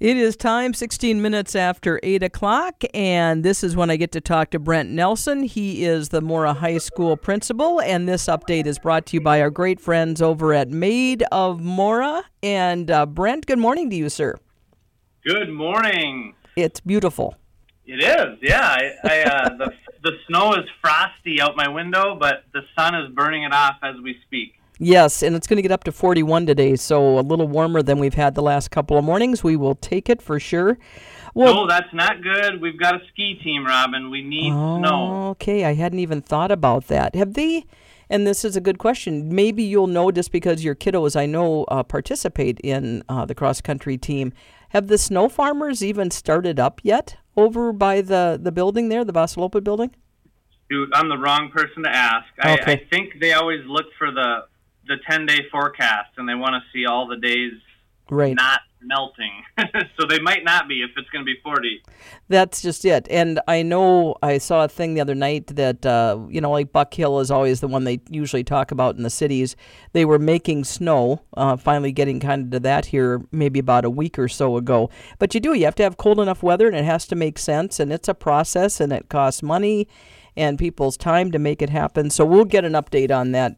It is time 16 minutes after 8 o'clock, and this is when I get to talk to Brent Nelson. He is the Mora High School principal, and this update is brought to you by our great friends over at Maid of Mora. And Brent, good morning to you, sir. Good morning. It's beautiful. It is, yeah. The snow is frosty out my window, but the sun is burning it off as we speak. Yes, and it's going to get up to 41 today, so a little warmer than we've had the last couple of mornings. We will take it for sure. Well, no, that's not good. We've got a ski team, Robin. We need snow. Okay, I hadn't even thought about that. Have they, and this is a good question, maybe you'll know just because your kiddos, I know, participate in the cross-country team. Have the snow farmers even started up yet over by the building there, the Vasaloppet building? Dude, I'm the wrong person to ask. Okay. I think they always look for the 10-day forecast, and they want to see all the days not melting. So they might not be if it's going to be 40. That's just it. And I know I saw a thing the other night that, like Buck Hill is always the one they usually talk about in the cities. They were making snow, finally getting kind of to that here maybe about a week or so ago. But you have to have cold enough weather, and it has to make sense, and it's a process, and it costs money and people's time to make it happen. So we'll get an update on that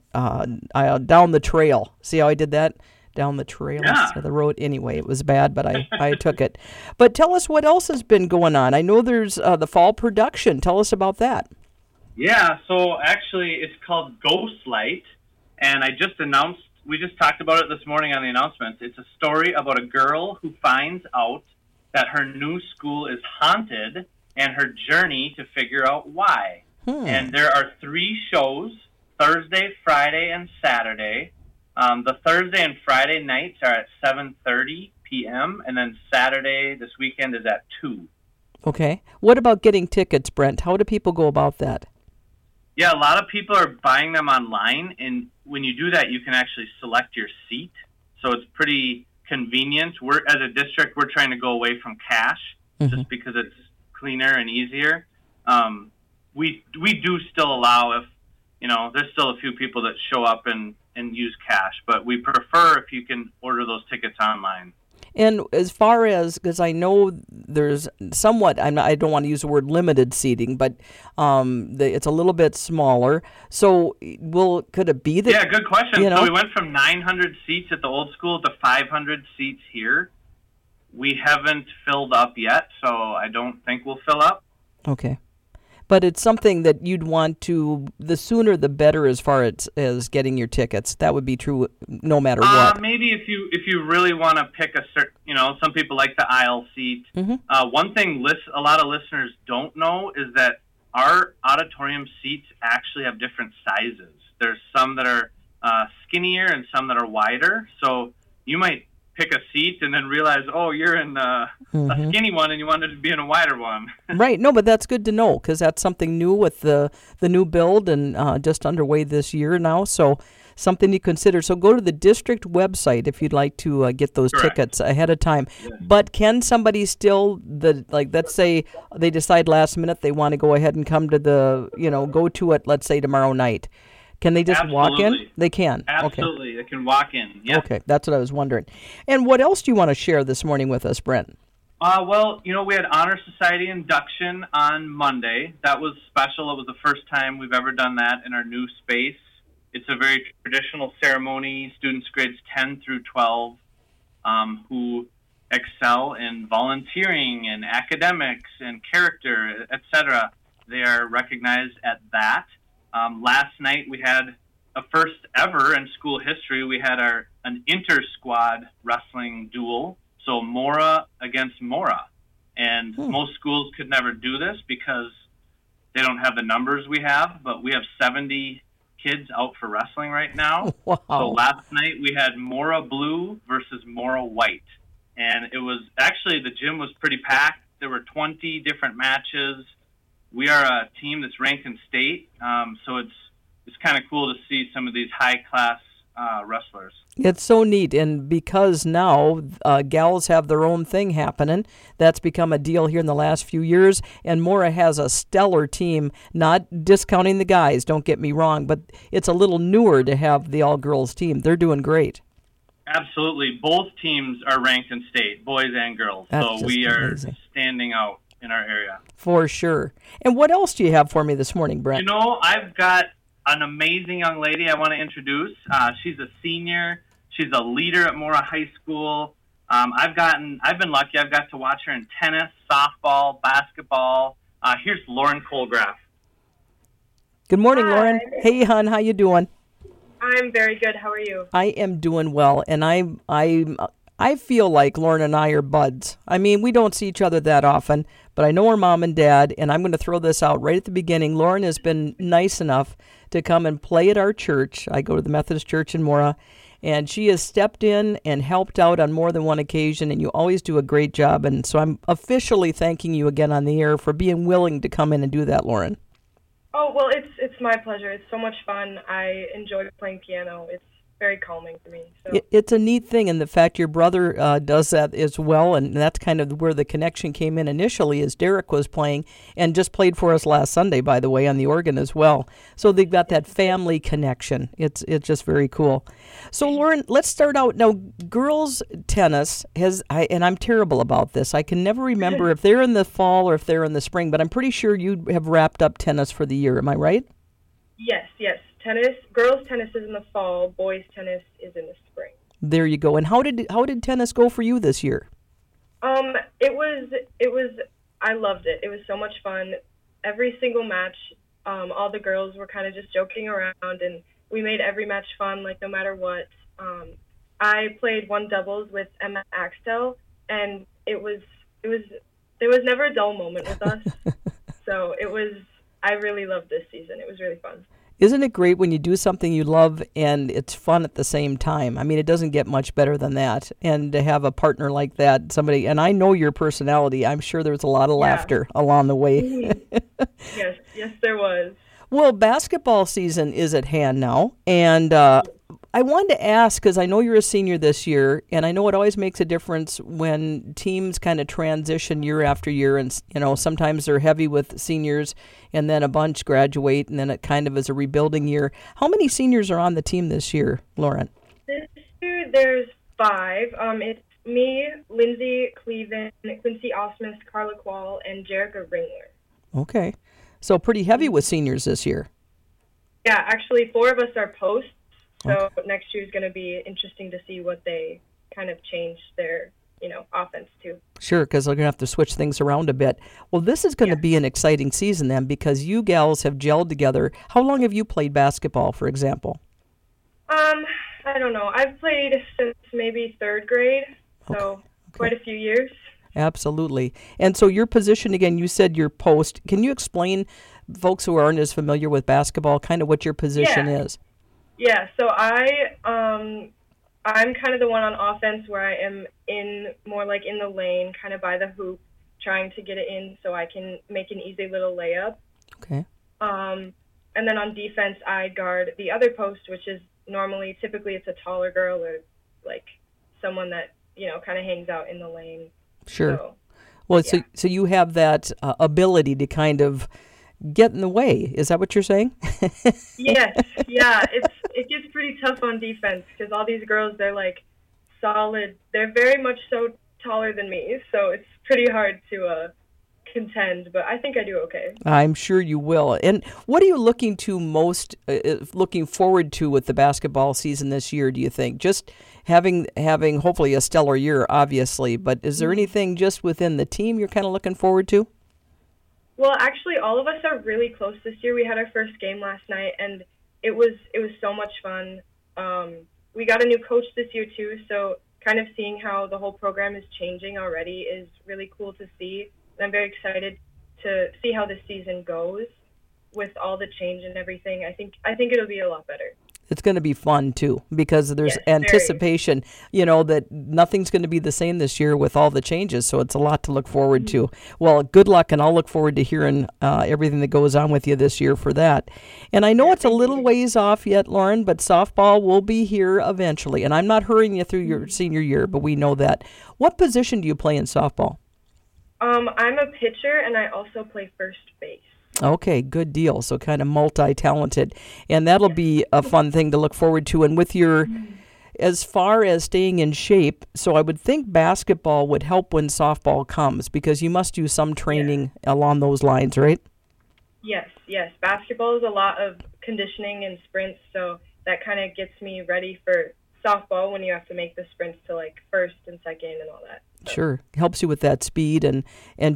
down the trail. See how I did that? Down the trail instead of the road. Anyway, it was bad, but I took it. But tell us what else has been going on. I know there's the fall production. Tell us about that. Yeah, so actually it's called Ghost Light, and we just talked about it this morning on the announcements. It's a story about a girl who finds out that her new school is haunted and her journey to figure out why. And there are 3 shows, Thursday, Friday, and Saturday. The Thursday and Friday nights are at 7:30 p.m., and then Saturday this weekend is at 2. Okay. What about getting tickets, Brent? How do people go about that? Yeah, a lot of people are buying them online, and when you do that, you can actually select your seat. So it's pretty convenient. As a district, we're trying to go away from cash just because it's cleaner and easier. We do still allow if, there's still a few people that show up and use cash, but we prefer if you can order those tickets online. And as far as, because I know there's somewhat, I don't want to use the word limited seating, but it's a little bit smaller. So could it be that? Yeah, good question. So we went from 900 seats at the old school to 500 seats here. We haven't filled up yet, so I don't think we'll fill up. Okay. But it's something that you'd want to, the sooner the better as far as getting your tickets. That would be true no matter what. Maybe if you really want to pick a certain, some people like the aisle seat. One thing a lot of listeners don't know is that our auditorium seats actually have different sizes. There's some that are skinnier and some that are wider. So you might pick a seat and then realize, you're in a skinny one and you wanted to be in a wider one. Right. No, but that's good to know because that's something new with the new build and just underway this year now. So something to consider. So go to the district website if you'd like to get those tickets ahead of time. Yeah. But can somebody still, let's say they decide last minute they want to go ahead and come to go to it, let's say tomorrow night. Can they just walk in? They can. Absolutely. Okay. They can walk in. Yeah. Okay. That's what I was wondering. And what else do you want to share this morning with us, Brent? We had Honor Society induction on Monday. That was special. It was the first time we've ever done that in our new space. It's a very traditional ceremony. Students grades 10 through 12 who excel in volunteering and academics and character, etc. They are recognized at that. Last night we had a first ever in school history. We had an inter-squad wrestling duel, so Mora against Mora. And most schools could never do this because they don't have the numbers we have, but we have 70 kids out for wrestling right now. Wow. So last night we had Mora Blue versus Mora White. And it was actually the gym was pretty packed. There were 20 different matches. We are a team that's ranked in state, so it's kind of cool to see some of these high-class wrestlers. It's so neat, and because now gals have their own thing happening, that's become a deal here in the last few years, and Mora has a stellar team, not discounting the guys, don't get me wrong, but it's a little newer to have the all-girls team. They're doing great. Absolutely. Both teams are ranked in state, boys and girls. That's so we are amazing. Standing out in our area. For sure. And what else do you have for me this morning, Brent? You know, I've got an amazing young lady I want to introduce. She's a senior. She's a leader at Mora High School. I've been lucky. I've got to watch her in tennis, softball, basketball. Here's Lauren Kohlgraf. Good morning, Hi. Lauren. Hey, hon. How you doing? I'm very good. How are you? I am doing well, and I feel like Lauren and I are buds. I mean, we don't see each other that often, but I know her mom and dad, and I'm going to throw this out right at the beginning. Lauren has been nice enough to come and play at our church. I go to the Methodist Church in Mora, and she has stepped in and helped out on more than one occasion, and you always do a great job. And so I'm officially thanking you again on the air for being willing to come in and do that, Lauren. Oh, well, it's my pleasure. It's so much fun. I enjoy playing piano. It's very calming for me. So. It's a neat thing, and the fact your brother does that as well, and that's kind of where the connection came in initially, is Derek was playing and just played for us last Sunday, by the way, on the organ as well. So they've got that family connection. It's just very cool. So, Lauren, let's start out. Now, girls tennis and I'm terrible about this. I can never remember if they're in the fall or if they're in the spring, but I'm pretty sure you have wrapped up tennis for the year. Am I right? Yes. Tennis, girls' tennis is in the fall. Boys' tennis is in the spring. There you go. And how did tennis go for you this year? It was. I loved it. It was so much fun. Every single match, all the girls were kind of just joking around, and we made every match fun, like no matter what. I played one doubles with Emma Axtell, and it was there was never a dull moment with us. So it was. I really loved this season. It was really fun. Isn't it great when you do something you love and it's fun at the same time? I mean, it doesn't get much better than that. And to have a partner like that, somebody, and I know your personality, I'm sure there was a lot of laughter along the way. Mm-hmm. Yes, there was. Well, basketball season is at hand now. And I wanted to ask, because I know you're a senior this year, and I know it always makes a difference when teams kind of transition year after year, and you know sometimes they're heavy with seniors, and then a bunch graduate, and then it kind of is a rebuilding year. How many seniors are on the team this year, Lauren? This year there's 5. It's me, Lindsay Cleveland, Quincy Ausmus, Carla Quall, and Jerica Ringler. Okay. So pretty heavy with seniors this year. Yeah, actually 4 of us are posts. So next year is going to be interesting to see what they kind of change their, offense to. Sure, because they're going to have to switch things around a bit. Well, this is going to be an exciting season then, because you gals have gelled together. How long have you played basketball, for example? I don't know. I've played since maybe 3rd grade, so quite a few years. Absolutely. And so your position, again, you said your post. Can you explain, folks who aren't as familiar with basketball, kind of what your position is? Yeah, so I'm kind of the one on offense where I am more like in the lane, kind of by the hoop, trying to get it in so I can make an easy little layup. Okay. And then on defense, I guard the other post, which is typically it's a taller girl or like someone that, kind of hangs out in the lane. Sure. So you have that ability to kind of get in the way. Is that what you're saying? Yes. Yeah. It gets pretty tough on defense because all these girls, they're like solid. They're very much so taller than me. So it's pretty hard to contend, but I think I do okay. I'm sure you will. And what are you looking forward to with the basketball season this year, do you think? Just having hopefully a stellar year, obviously, but is there anything just within the team you're kind of looking forward to? Well, actually, all of us are really close this year. We had our first game last night, and it was so much fun. We got a new coach this year, too, so kind of seeing how the whole program is changing already is really cool to see. And I'm very excited to see how this season goes with all the change and everything. I think it'll be a lot better. It's going to be fun, too, because there's anticipation, that nothing's going to be the same this year with all the changes. So it's a lot to look forward to. Well, good luck, and I'll look forward to hearing everything that goes on with you this year for that. And I know it's a little ways off yet, Lauren, but softball will be here eventually. And I'm not hurrying you through your senior year, but we know that. What position do you play in softball? I'm a pitcher, and I also play first base. Okay, good deal. So kind of multi-talented. And that'll be a fun thing to look forward to. And with your as far as staying in shape, so I would think basketball would help when softball comes, because you must do some training along those lines, right? Yes, yes. Basketball is a lot of conditioning and sprints, so that kind of gets me ready for softball when you have to make the sprints to like first and second and all that. So. Sure. Helps you with that speed and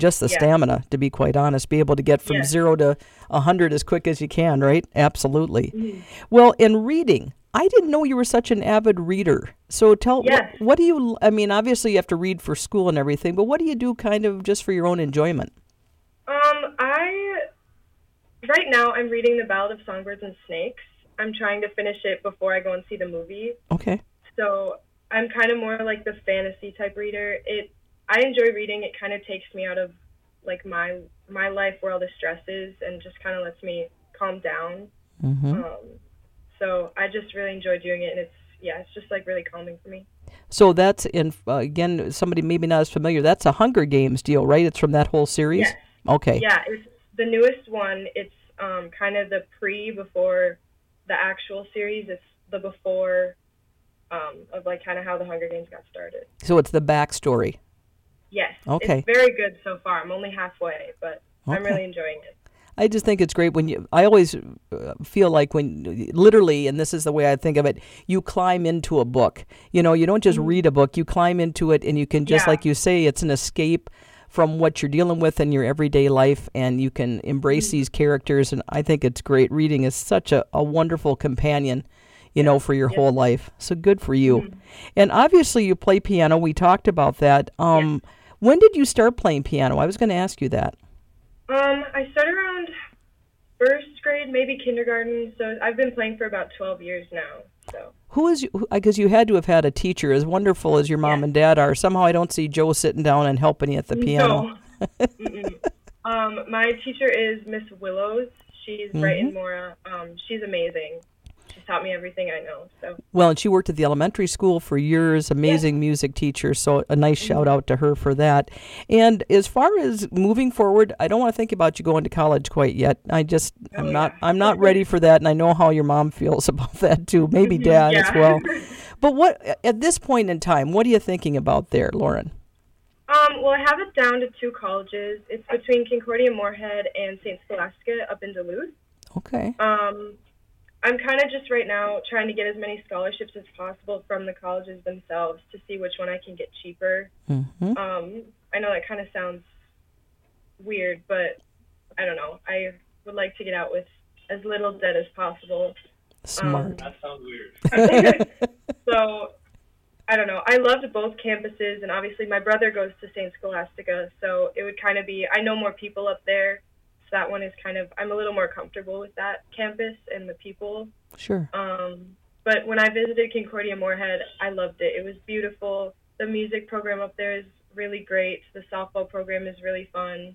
just the stamina, to be quite honest, be able to get from 0 to 100 as quick as you can, right? Absolutely. Mm-hmm. Well, in reading, I didn't know you were such an avid reader. So what do you, I mean, obviously you have to read for school and everything, but what do you do kind of just for your own enjoyment? Right now I'm reading The Ballad of Songbirds and Snakes. I'm trying to finish it before I go and see the movie. Okay. So I'm kind of more like the fantasy type reader. I enjoy reading. It kind of takes me out of like my life where all the stress is and just kind of lets me calm down. Mm-hmm. So I just really enjoy doing it, and it's just like really calming for me. So that's again, somebody maybe not as familiar. That's a Hunger Games deal, right? It's from that whole series. Yes. Okay. Yeah, it's the newest one. It's kind of the before the actual series. It's the before of like kind of how the Hunger Games got started. So it's the backstory. Yes. Okay. It's very good so far. I'm only halfway, but I'm really enjoying it. I just think it's great when I always feel like when, literally, and this is the way I think of it, you climb into a book. You know, you don't just read a book, you climb into it, and you can just, like you say, it's an escape from what you're dealing with in your everyday life, and you can embrace these characters, and I think it's great. Reading is such a wonderful companion, you know, for your whole life. So good for you. Mm-hmm. And obviously you play piano. We talked about that. When did you start playing piano? I was going to ask you that. I started around first grade, maybe kindergarten, so I've been playing for about 12 years now. So. Because you had to have had a teacher, as wonderful as your mom and dad are. Somehow I don't see Joe sitting down and helping you at the piano. No. My teacher is Miss Willows. She's right in Mora. She's amazing. She's taught me everything I know. So. Well, and she worked at the elementary school for years, amazing music teacher, so a nice shout out to her for that. And as far as moving forward, I don't want to think about you going to college quite yet. I'm not ready for that, and I know how your mom feels about that too, maybe dad as well. But what at this point in time, what are you thinking about there, Lauren? Well, I have it down to 2 colleges. It's between Concordia Moorhead and Saint Scholastica up in Duluth. Okay. I'm kind of just right now trying to get as many scholarships as possible from the colleges themselves to see which one I can get cheaper. Mm-hmm. I know that kind of sounds weird, but I don't know. I would like to get out with as little debt as possible. Smart. That sounds weird. So, I don't know. I loved both campuses, and obviously my brother goes to Saint Scholastica, so it would kind of be, I know more people up there. So that one is kind of, I'm a little more comfortable with that campus and the people. Sure. But when I visited Concordia Moorhead, I loved it. It was beautiful. The music program up there is really great. The softball program is really fun.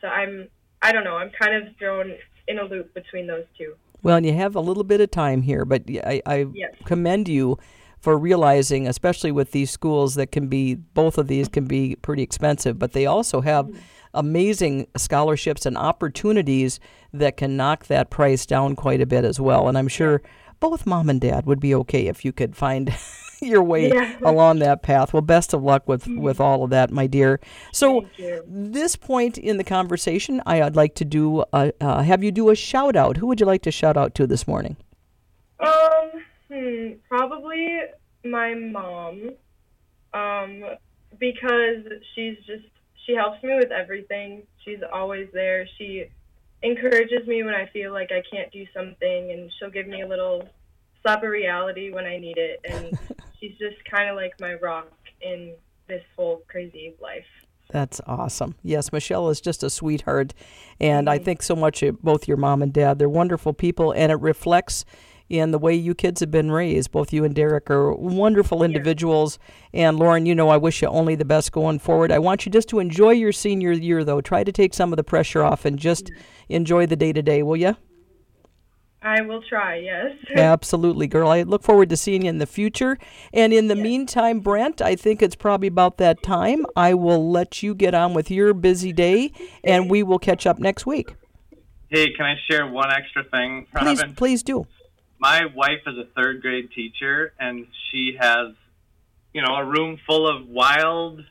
So I don't know, I'm kind of thrown in a loop between those 2. Well, and you have a little bit of time here, but I commend you for realizing, especially with these schools that can be, both of these can be pretty expensive, but they also have amazing scholarships and opportunities that can knock that price down quite a bit as well. And I'm sure both mom and dad would be okay if you could find your way along that path. Well, best of luck with all of that, my dear. So this point in the conversation, I'd like to do have you do a shout out. Who would you like to shout out to this morning? Probably my mom, because she helps me with everything. She's always there. She encourages me when I feel like I can't do something, and she'll give me a little slap of reality when I need it. And she's just kind of like my rock in this whole crazy life. That's awesome. Yes, Michelle is just a sweetheart. And I think so much of both your mom and dad. They're wonderful people, and it reflects in the way you kids have been raised. Both you and Derek are wonderful individuals. And Lauren, you know, I wish you only the best going forward. I want you just to enjoy your senior year, though. Try to take some of the pressure off and just enjoy the day-to-day, will you? I will try, yes. Absolutely, girl. I look forward to seeing you in the future. And in the meantime, Brent, I think it's probably about that time. I will let you get on with your busy day, and we will catch up next week. Hey, can I share one extra thing, Robin? Please do. my wife is a third grade teacher, and she has, you know, a room full of wild,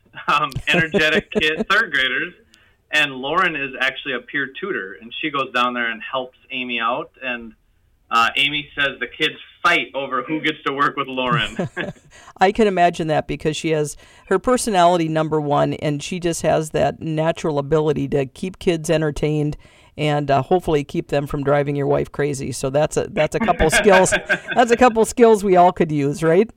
energetic kids, third graders. And Lauren is actually a peer tutor, and she goes down there and helps Amy out. And Amy says the kids fight over who gets to work with Lauren. I can imagine that, because she has her personality, number one, and she just has that natural ability to keep kids entertained and hopefully keep them from driving your wife crazy. So that's a couple skills. That's a couple skills we all could use, right?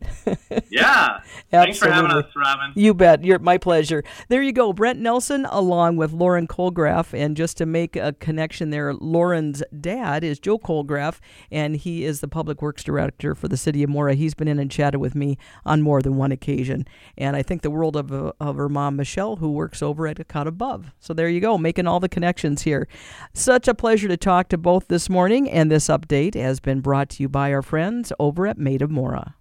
Yeah. Thanks for having us, Robin. You bet. My pleasure. There you go. Brent Nelson along with Lauren Kohlgraf. And just to make a connection there, Lauren's dad is Joe Kohlgraf, and he is the Public Works Director for the City of Mora. He's been in and chatted with me on more than one occasion. And I think the world of her mom, Michelle, who works over at A Cut Above. So there you go, making all the connections here. Such a pleasure to talk to both this morning, and this update has been brought to you by our friends over at Maid of Mora.